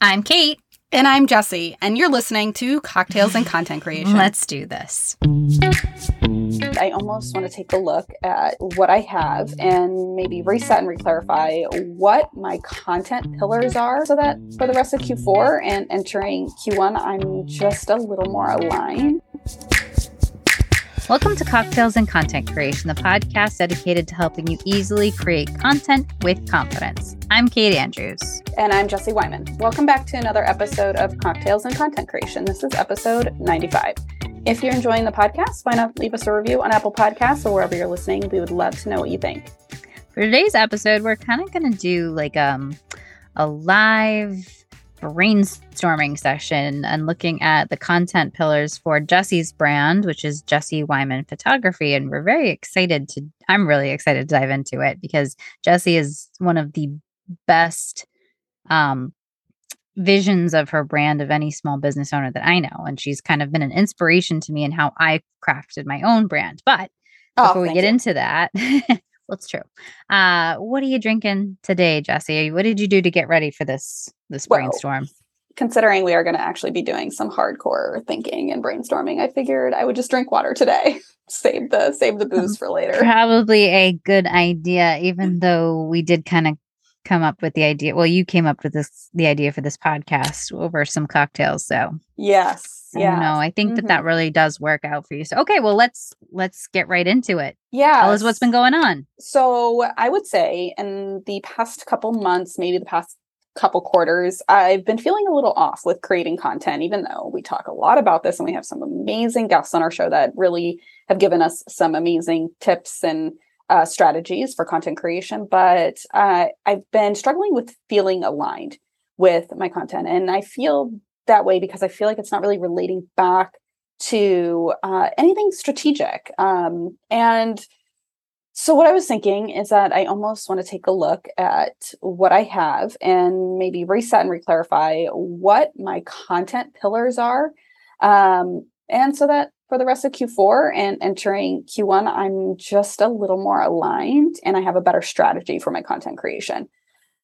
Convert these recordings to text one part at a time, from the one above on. I'm Kate. And I'm Jesse, and you're listening to Cocktails and Content Creation. Let's do this. I almost want to take a look at what I have and maybe reset and reclarify what my content pillars are so that for the rest of Q4 and entering Q1, I'm just a little more aligned. Welcome to Cocktails and Content Creation, the podcast dedicated to helping you easily create content with confidence. I'm Kate Andrews. And I'm Jesse Wyman. Welcome back to another episode of Cocktails and Content Creation. This is episode 95. If you're enjoying the podcast, why not leave us a review on Apple Podcasts or wherever you're listening? We would love to know what you think. For today's episode, we're kind of going to do like a live brainstorming session and looking at the content pillars for Jesse's brand, which is Jesse Wyman Photography. And we're I'm really excited to dive into it because Jesse is one of the best visions of her brand of any small business owner that I know. And she's kind of been an inspiration to me in how I crafted my own brand. But before we get into that, well, it's true. What are you drinking today, Jesse? What did you do to get ready for this brainstorm? Considering we are going to actually be doing some hardcore thinking and brainstorming, I figured I would just drink water today. Save the booze for later. Probably a good idea, even though we did kind of come up with the idea. Well, you came up with the idea for this podcast over some cocktails. So yes. I don't know. I think that really does work out for you. So, okay, well, let's get right into it. Yeah. Tell us what's been going on. So I would say in the past couple months, maybe the past couple quarters, I've been feeling a little off with creating content, even though we talk a lot about this and we have some amazing guests on our show that really have given us some amazing tips and strategies for content creation, but I've been struggling with feeling aligned with my content. And I feel that way because I feel like it's not really relating back to anything strategic. And so what I was thinking is that I almost want to take a look at what I have and maybe reset and reclarify what my content pillars are. And so that for the rest of Q4 and entering Q1, I'm just a little more aligned and I have a better strategy for my content creation.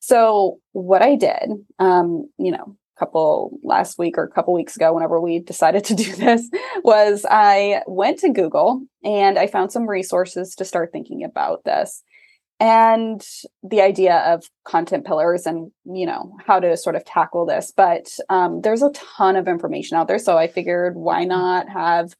So what I did, a couple weeks ago, whenever we decided to do this, was I went to Google and I found some resources to start thinking about this and the idea of content pillars and, how to sort of tackle this. But there's a ton of information out there. So I figured why not have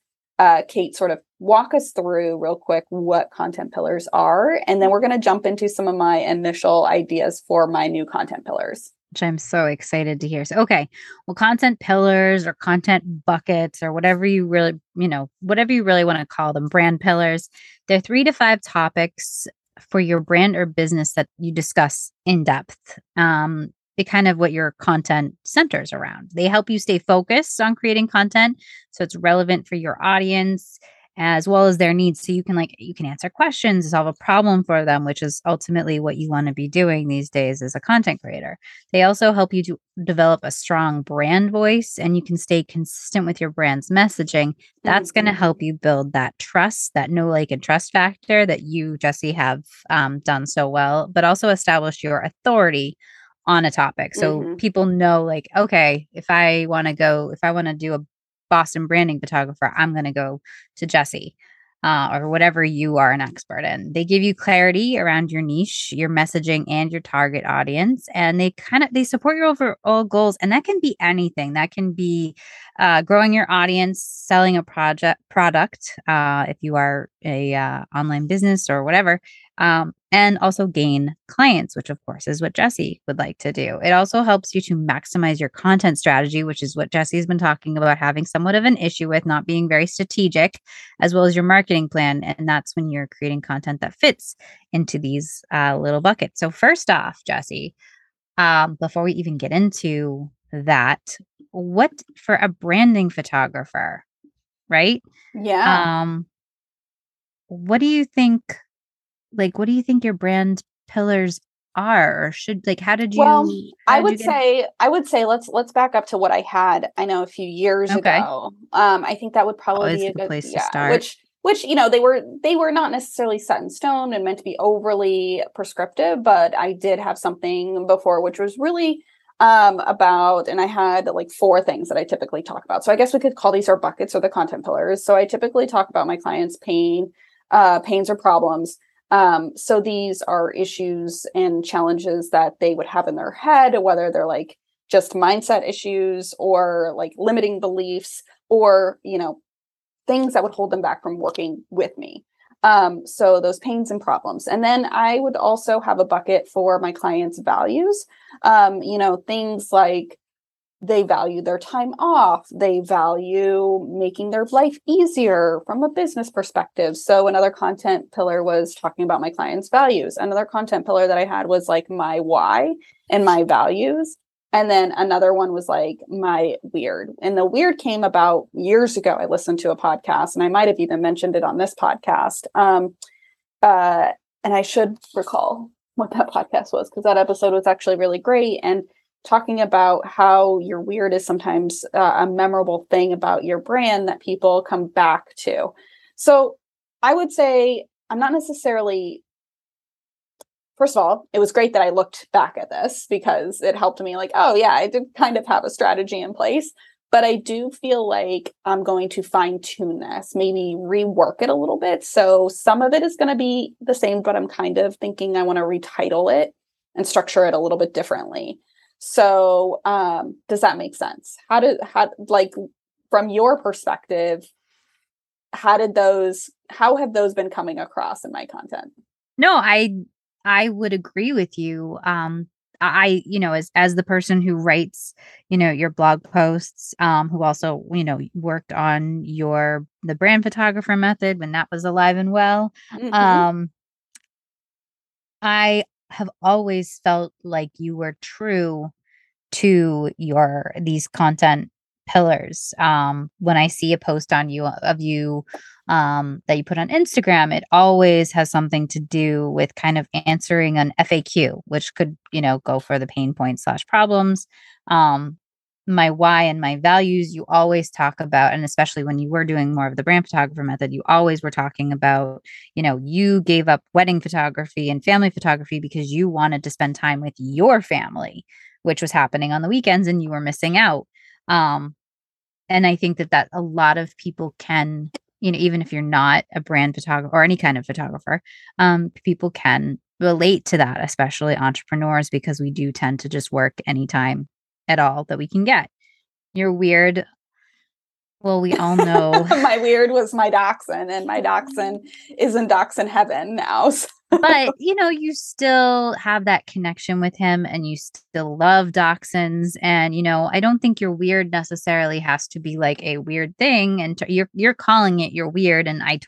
Kate sort of walk us through real quick what content pillars are. And then we're going to jump into some of my initial ideas for my new content pillars, which I'm so excited to hear. So, okay. Well, content pillars or content buckets or whatever you really want to call them, brand pillars, they're 3 to 5 topics for your brand or business that you discuss in depth. They kind of what your content centers around. They help you stay focused on creating content, so it's relevant for your audience as well as their needs. So you can answer questions, solve a problem for them, which is ultimately what you want to be doing these days as a content creator. They also help you to develop a strong brand voice, and you can stay consistent with your brand's messaging. That's going to help you build that trust, that know, like, and trust factor that you, Jesse, have done so well, but also establish your authority on a topic. So people know, like, okay, if I want to do a Boston branding photographer, I'm going to go to Jesse or whatever you are an expert in. They give you clarity around your niche, your messaging, and your target audience. And they support your overall goals. And that can be anything. That can be growing your audience, selling a product, if you are a online business or whatever, and also gain clients, which of course is what Jesse would like to do. It also helps you to maximize your content strategy, which is what Jesse's been talking about, having somewhat of an issue with not being very strategic, as well as your marketing plan. And that's when you're creating content that fits into these little buckets. So first off, Jesse, before we even get into that, what for a branding photographer, right? Yeah. What do you think your brand pillars are or should, like, how did you? Well, I would say let's back up to what I had, I know, a few years ago. I think that would probably be a good place to start. Which, they were not necessarily set in stone and meant to be overly prescriptive, but I did have something before, which was really about, and I had like four things that I typically talk about. So I guess we could call these our buckets or the content pillars. So I typically talk about my clients' pains or problems. So these are issues and challenges that they would have in their head, whether they're like just mindset issues or like limiting beliefs or, you know, things that would hold them back from working with me. So those pains and problems. And then I would also have a bucket for my clients' values. You know, things like they value their time off. They value making their life easier from a business perspective. So another content pillar was talking about my clients' values. Another content pillar that I had was like my why and my values. And then another one was like my weird. And the weird came about years ago. I listened to a podcast, and I might have even mentioned it on this podcast. And I should recall what that podcast was, because that episode was actually really great. And talking about how your weird is sometimes a memorable thing about your brand that people come back to. So I would say I'm not necessarily, first of all, it was great that I looked back at this because it helped me like, oh yeah, I did kind of have a strategy in place, but I do feel like I'm going to fine tune this, maybe rework it a little bit. So some of it is going to be the same, but I'm kind of thinking I want to retitle it and structure it a little bit differently. So, does that make sense? How, from your perspective, how have those been coming across in my content? No, I would agree with you. I, you know, as the person who writes, you know, your blog posts, who also, you know, worked on the brand photographer method when that was alive and well, mm-hmm. I have always felt like you were true to these content pillars. When I see a post on you that you put on Instagram, it always has something to do with kind of answering an FAQ, which could, you know, go for the pain points / problems. My why and my values, you always talk about, and especially when you were doing more of the brand photographer method, you always were talking about, you know, you gave up wedding photography and family photography because you wanted to spend time with your family, which was happening on the weekends and you were missing out. And I think that a lot of people can, you know, even if you're not a brand photographer or any kind of photographer, people can relate to that, especially entrepreneurs, because we do tend to just work anytime at all that we can get. Your weird, well, we all know. My weird was my dachshund, and my dachshund is in dachshund heaven now. So. But, you know, you still have that connection with him and you still love dachshunds. And, you know, I don't think your weird necessarily has to be like a weird thing. And you're calling it your weird. And I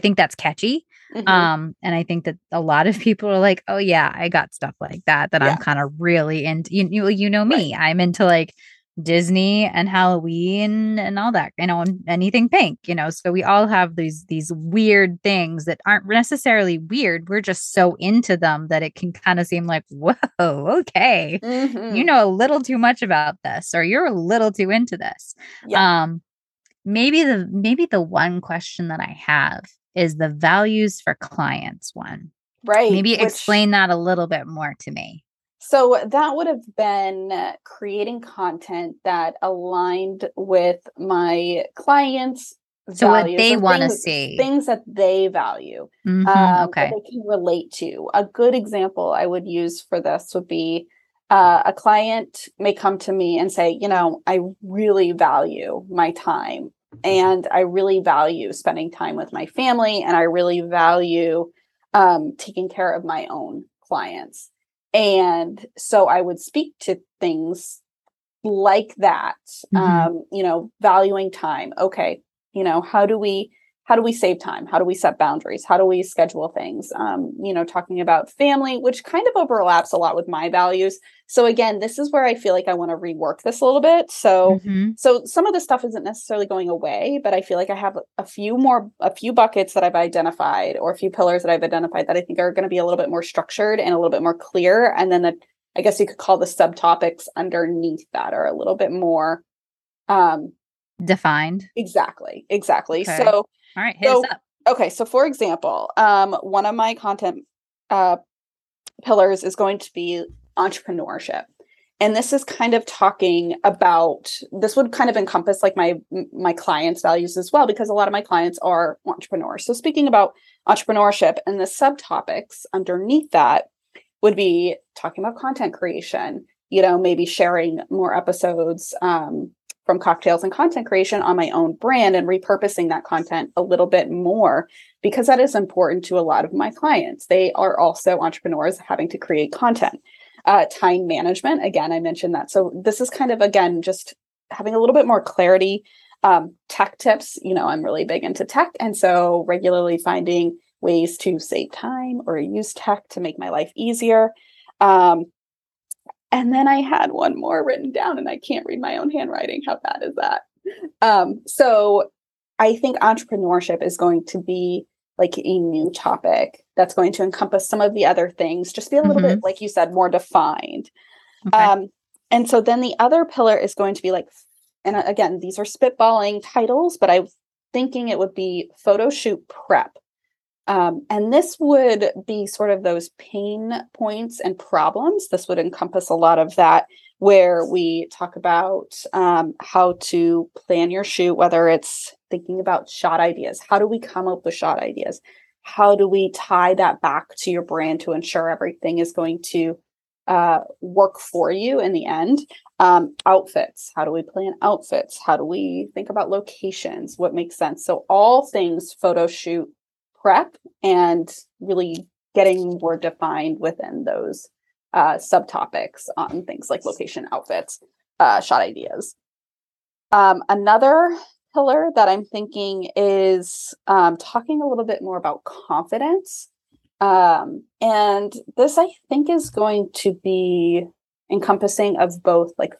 think that's catchy. Mm-hmm. And I think that a lot of people are like, oh yeah, I got stuff like that yeah. I'm kind of really into, you know me, right. I'm into like Disney and Halloween and all that, you know, and anything pink, you know, so we all have these weird things that aren't necessarily weird. We're just so into them that it can kind of seem like, whoa, okay, mm-hmm. you know, a little too much about this, or you're a little too into this. Yeah. Maybe the one question that I have is the values for clients one. Right. Maybe explain that a little bit more to me. So that would have been creating content that aligned with my clients' values. So what they want to see. Things that they value. Mm-hmm, okay. That they can relate to. A good example I would use for this would be a client may come to me and say, you know, I really value my time. And I really value spending time with my family, and I really value taking care of my own clients. And so I would speak to things like that, mm-hmm. You know, valuing time. Okay, you know, how do we save time? How do we set boundaries? How do we schedule things? You know, talking about family, which kind of overlaps a lot with my values. So again, this is where I feel like I want to rework this a little bit. So, mm-hmm. so some of the stuff isn't necessarily going away, but I feel like I have a few buckets that I've identified, or a few pillars that I've identified that I think are going to be a little bit more structured and a little bit more clear. And then I guess you could call the subtopics underneath that are a little bit more, defined. Exactly. Okay. So, all right. Hit us up. Okay. So for example, one of my content pillars is going to be entrepreneurship. And this is kind of talking about, this would kind of encompass like my clients' values as well, because a lot of my clients are entrepreneurs. So speaking about entrepreneurship and the subtopics underneath that would be talking about content creation, you know, maybe sharing more episodes from Cocktails and Content Creation on my own brand and repurposing that content a little bit more, because that is important to a lot of my clients. They are also entrepreneurs having to create content. Time management, again, I mentioned that. So this is kind of, again, just having a little bit more clarity. Tech tips, you know, I'm really big into tech. And so regularly finding ways to save time or use tech to make my life easier. And then I had one more written down and I can't read my own handwriting. How bad is that? So I think entrepreneurship is going to be like a new topic that's going to encompass some of the other things, just be a little bit, like you said, more defined. Okay. And so then the other pillar is going to be like, and again, these are spitballing titles, but I'm thinking it would be photo shoot prep. And this would be sort of those pain points and problems. This would encompass a lot of that, where we talk about how to plan your shoot, whether it's thinking about shot ideas. How do we come up with shot ideas? How do we tie that back to your brand to ensure everything is going to work for you in the end? Outfits. How do we plan outfits? How do we think about locations? What makes sense? So all things photo shoot prep, and really getting more defined within those subtopics on things like location, outfits, shot ideas. Another pillar that I'm thinking is talking a little bit more about confidence. And this, I think, is going to be encompassing of both like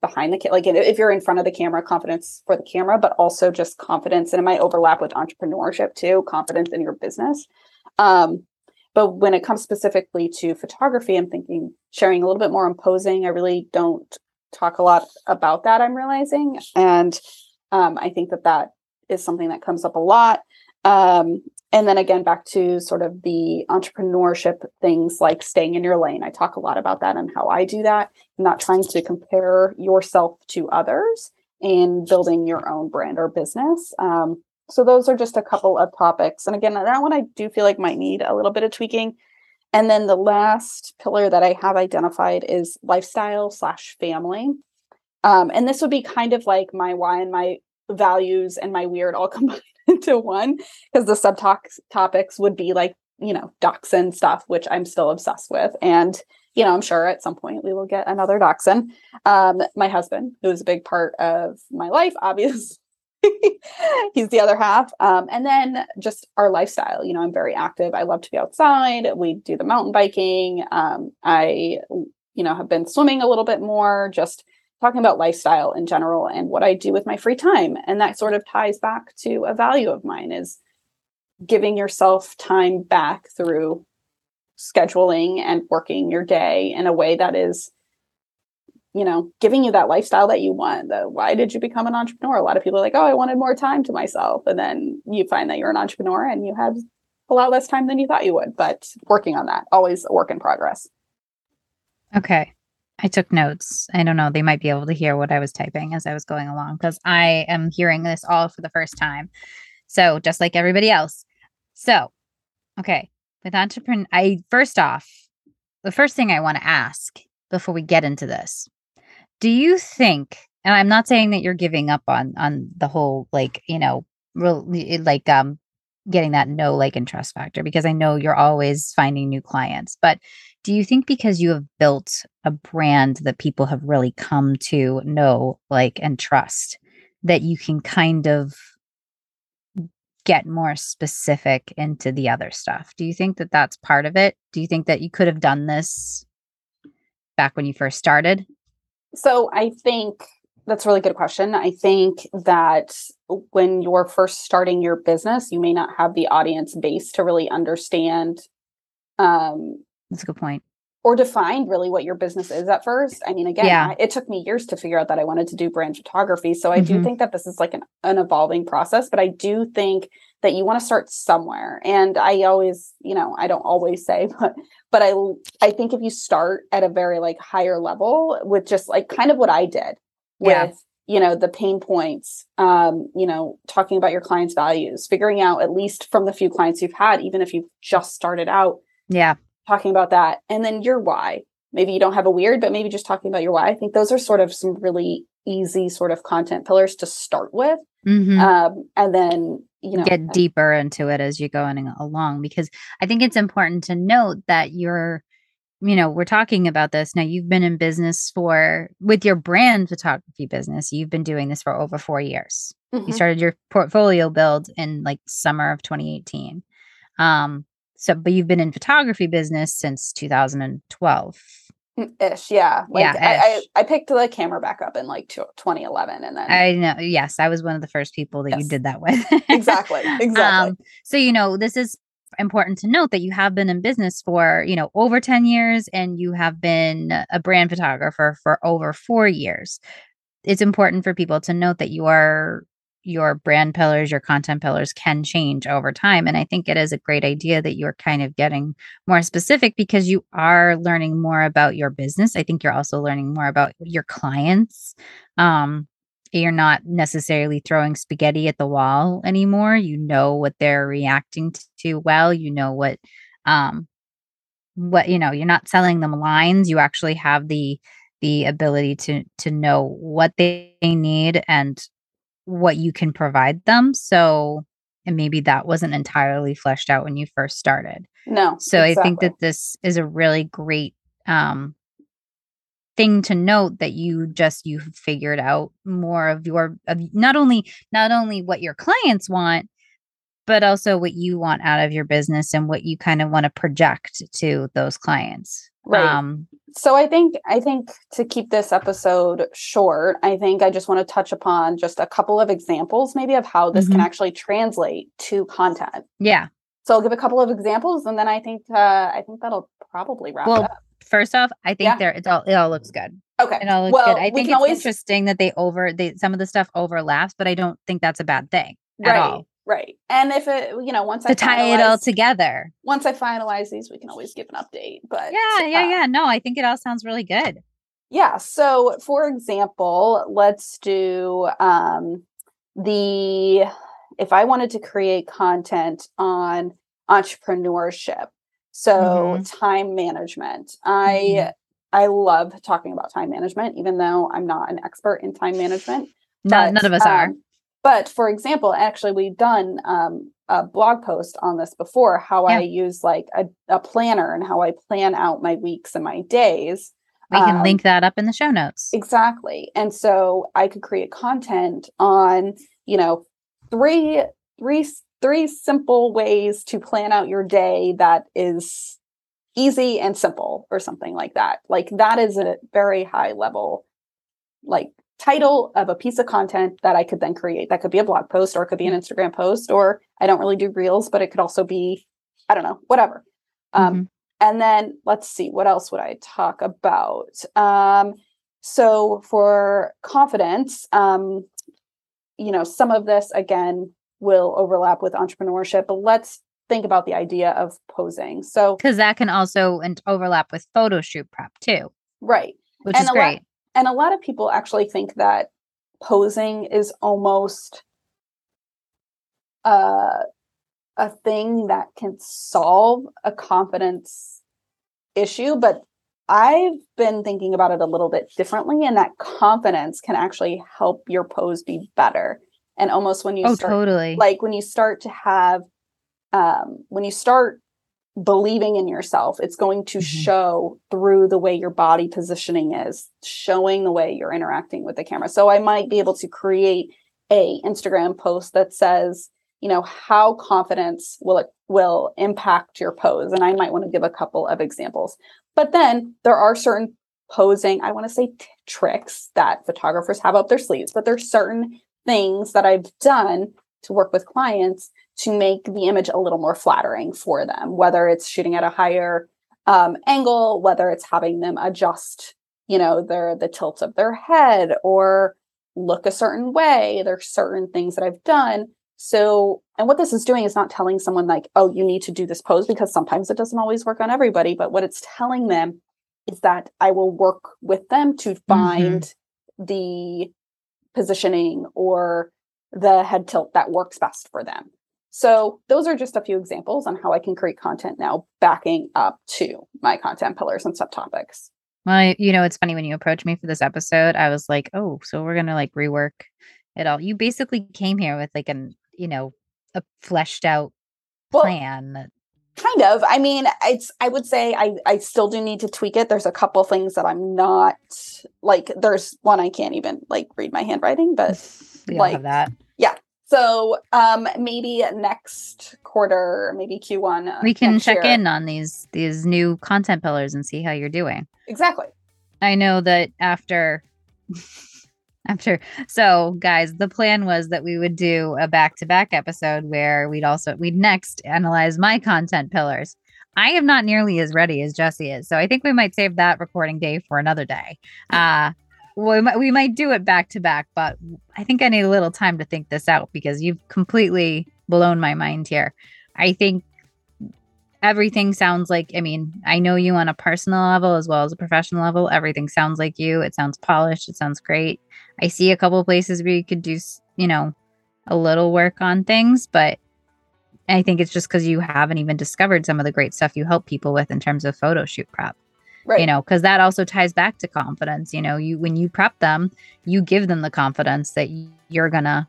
behind the camera, like if you're in front of the camera, confidence for the camera, but also just confidence. And it might overlap with entrepreneurship too, confidence in your business. But when it comes specifically to photography, I'm thinking sharing a little bit more on posing. I really don't talk a lot about that, I'm realizing. And I think that is something that comes up a lot. And then again, back to sort of the entrepreneurship things like staying in your lane. I talk a lot about that and how I do that. I'm not trying to compare yourself to others in building your own brand or business. So those are just a couple of topics. And again, that one I do feel like might need a little bit of tweaking. And then the last pillar that I have identified is lifestyle/family. And this would be kind of like my why and my values and my weird all combined into one, because the subtopics would be like, you know, dachshund stuff, which I'm still obsessed with. And, you know, I'm sure at some point we will get another dachshund. My husband, who is a big part of my life, obviously. He's the other half. And then just our lifestyle. You know, I'm very active. I love to be outside. We do the mountain biking. I, you know, have been swimming a little bit more, just talking about lifestyle in general and what I do with my free time. And that sort of ties back to a value of mine, is giving yourself time back through scheduling and working your day in a way that is, you know, giving you that lifestyle that you want. Why did you become an entrepreneur? A lot of people are like, oh, I wanted more time to myself. And then you find that you're an entrepreneur and you have a lot less time than you thought you would, but working on that, always a work in progress. Okay. I took notes. I don't know. They might be able to hear what I was typing as I was going along, because I am hearing this all for the first time. So just like everybody else. So, okay. With entrepreneur, the first thing I want to ask before we get into this, do you think, and I'm not saying that you're giving up on the whole, like, you know, getting that know, like, and trust factor, because I know you're always finding new clients, but do you think because you have built a brand that people have really come to know, like, and trust, that you can kind of get more specific into the other stuff? Do you think that that's part of it? Do you think that you could have done this back when you first started? So I think that's a really good question. I think that when you're first starting your business, you may not have the audience base to really understand. That's a good point. Or define really what your business is at first. I mean, again, it took me years to figure out that I wanted to do brand photography. So I do think that this is like an evolving process, but I do think that you want to start somewhere. And I always, you know, I don't always say, but I think if you start at a very like higher level with just like kind of what I did with, you know, the pain points, you know, talking about your client's values, figuring out at least from the few clients you've had, even if you've just started out, talking about that. And then your why. Maybe you don't have a weird, but maybe just talking about your why. I think those are sort of some really easy sort of content pillars to start with. Mm-hmm. And then, you know, get deeper into it as you go along, because I think it's important to note that you know, we're talking about this now. You've been in business with your brand photography business. You've been doing this for over 4 years. Mm-hmm. You started your portfolio build in like summer of 2018. But you've been in photography business since 2012. Ish, yeah. Like, yeah, I picked the camera back up in like 2011, and then I know. Yes, I was one of the first people that you did that with. Exactly. So you know, this is important to note that you have been in business for, you know, over 10 years, and you have been a brand photographer for over 4 years. It's important for people to note that your brand pillars, your content pillars can change over time. And I think it is a great idea that you're kind of getting more specific, because you are learning more about your business. I think you're also learning more about your clients. You're not necessarily throwing spaghetti at the wall anymore. You know what they're reacting to well. You know what you know, you're not selling them lines. You actually have the ability to know what they need and what you can provide them. So, and maybe that wasn't entirely fleshed out when you first started. No. So exactly. I think that this is a really great thing to note, that you figured out more of not only what your clients want, but also what you want out of your business and what you kind of want to project to those clients. Right. So I think to keep this episode short, I think I just want to touch upon just a couple of examples maybe of how this mm-hmm. can actually translate to content. Yeah. So I'll give a couple of examples, and then I think that'll probably wrap it up. First off, I think it all looks good. Okay. It all looks good. I think it's interesting that some of the stuff overlaps, but I don't think that's a bad thing at all. Right. And if it, you know, tie it all together. Once I finalize these, we can always give an update. But yeah. No, I think it all sounds really good. Yeah. So for example, let's do if I wanted to create content on entrepreneurship, so mm-hmm. time management, I love talking about time management, even though I'm not an expert in time management. But, none of us are. But for example, actually, we've done a blog post on this before, how I use like a planner and how I plan out my weeks and my days. We can link that up in the show notes. Exactly. And so I could create content on, you know, three simple ways to plan out your day that is easy and simple, or something like that. Like that is a very high level, like, title of a piece of content that I could then create. That could be a blog post, or it could be an Instagram post, or I don't really do reels, but it could also be, I don't know, whatever. Mm-hmm. And then let's see, what else would I talk about? So for confidence, you know, some of this again will overlap with entrepreneurship, but let's think about the idea of posing. So, because that can also overlap with photo shoot prep too. Right. Which is great. And a lot of people actually think that posing is almost a thing that can solve a confidence issue. But I've been thinking about it a little bit differently, and that confidence can actually help your pose be better. And almost when you start believing in yourself, it's going to mm-hmm. show through the way your body positioning is, showing the way you're interacting with the camera. So I might be able to create a Instagram post that says, you know, how confidence will impact your pose. And I might want to give a couple of examples. But then there are certain posing, I want to say tricks that photographers have up their sleeves, but there's certain things that I've done to work with clients to make the image a little more flattering for them, whether it's shooting at a higher angle, whether it's having them adjust, you know, the tilt of their head or look a certain way. There's certain things that I've done So, and what this is doing is not telling someone like, oh, you need to do this pose, because sometimes it doesn't always work on everybody. But what it's telling them is that I will work with them to find the positioning or the head tilt that works best for them. So those are just a few examples on how I can create content now, backing up to my content pillars and subtopics. Well, you know, it's funny, when you approached me for this episode, I was like, oh, so we're going to like rework it all. You basically came here with like an, you know, a fleshed out plan. Well, kind of. I mean, it's, I would say I still do need to tweak it. There's a couple things that I'm not like, there's one, I can't even like read my handwriting, but like that. Yeah. So maybe next quarter, maybe Q1. We can check in on these new content pillars and see how you're doing. Exactly. I know that after. So guys, the plan was that we would do a back-to-back episode where we'd next analyze my content pillars. I am not nearly as ready as Jesse is, so I think we might save that recording day for another day. We might do it back-to-back, but I think I need a little time to think this out, because you've completely blown my mind here. I think everything sounds like, I mean, I know you on a personal level as well as a professional level. Everything sounds like you. It sounds polished. It sounds great. I see a couple of places where you could do, you know, a little work on things, but I think it's just because you haven't even discovered some of the great stuff you help people with in terms of photo shoot prep. Right. You know, because that also ties back to confidence. You know, when you prep them, you give them the confidence that you're gonna,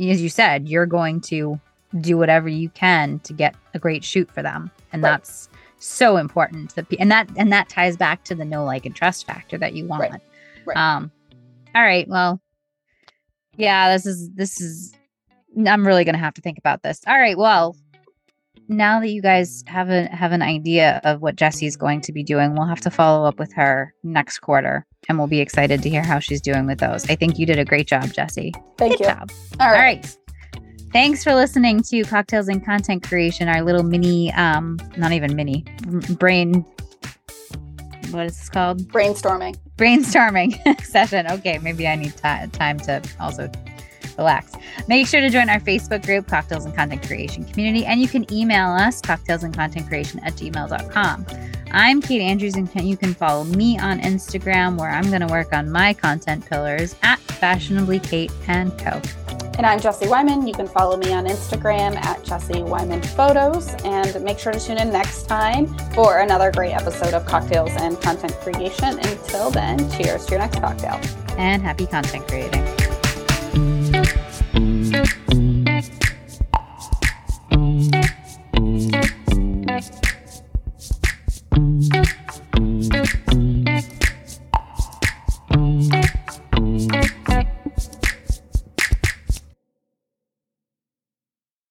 as you said, you're going to do whatever you can to get a great shoot for them. And that's so important. And that ties back to the know, like, and trust factor that you want. Right. All right. Well, yeah, this is, I'm really going to have to think about this. All right. Well, now that you guys have an idea of what Jesse's going to be doing, we'll have to follow up with her next quarter, and we'll be excited to hear how she's doing with those. I think you did a great job, Jesse. Thank you. Good job. All right. Thanks for listening to Cocktails and Content Creation, our little mini, not even mini, brain, what is this called? Brainstorming session. Okay, maybe I need time to also relax. Make sure to join our Facebook group, Cocktails and Content Creation Community, and you can email us, cocktailsandcontentcreation@gmail.com. I'm Kate Andrews, and you can follow me on Instagram, where I'm going to work on my content pillars @fashionablykate&co. And I'm Jesse Wyman. You can follow me on Instagram @JesseWymanPhotos. And make sure to tune in next time for another great episode of Cocktails and Content Creation. Until then, cheers to your next cocktail. And happy content creating.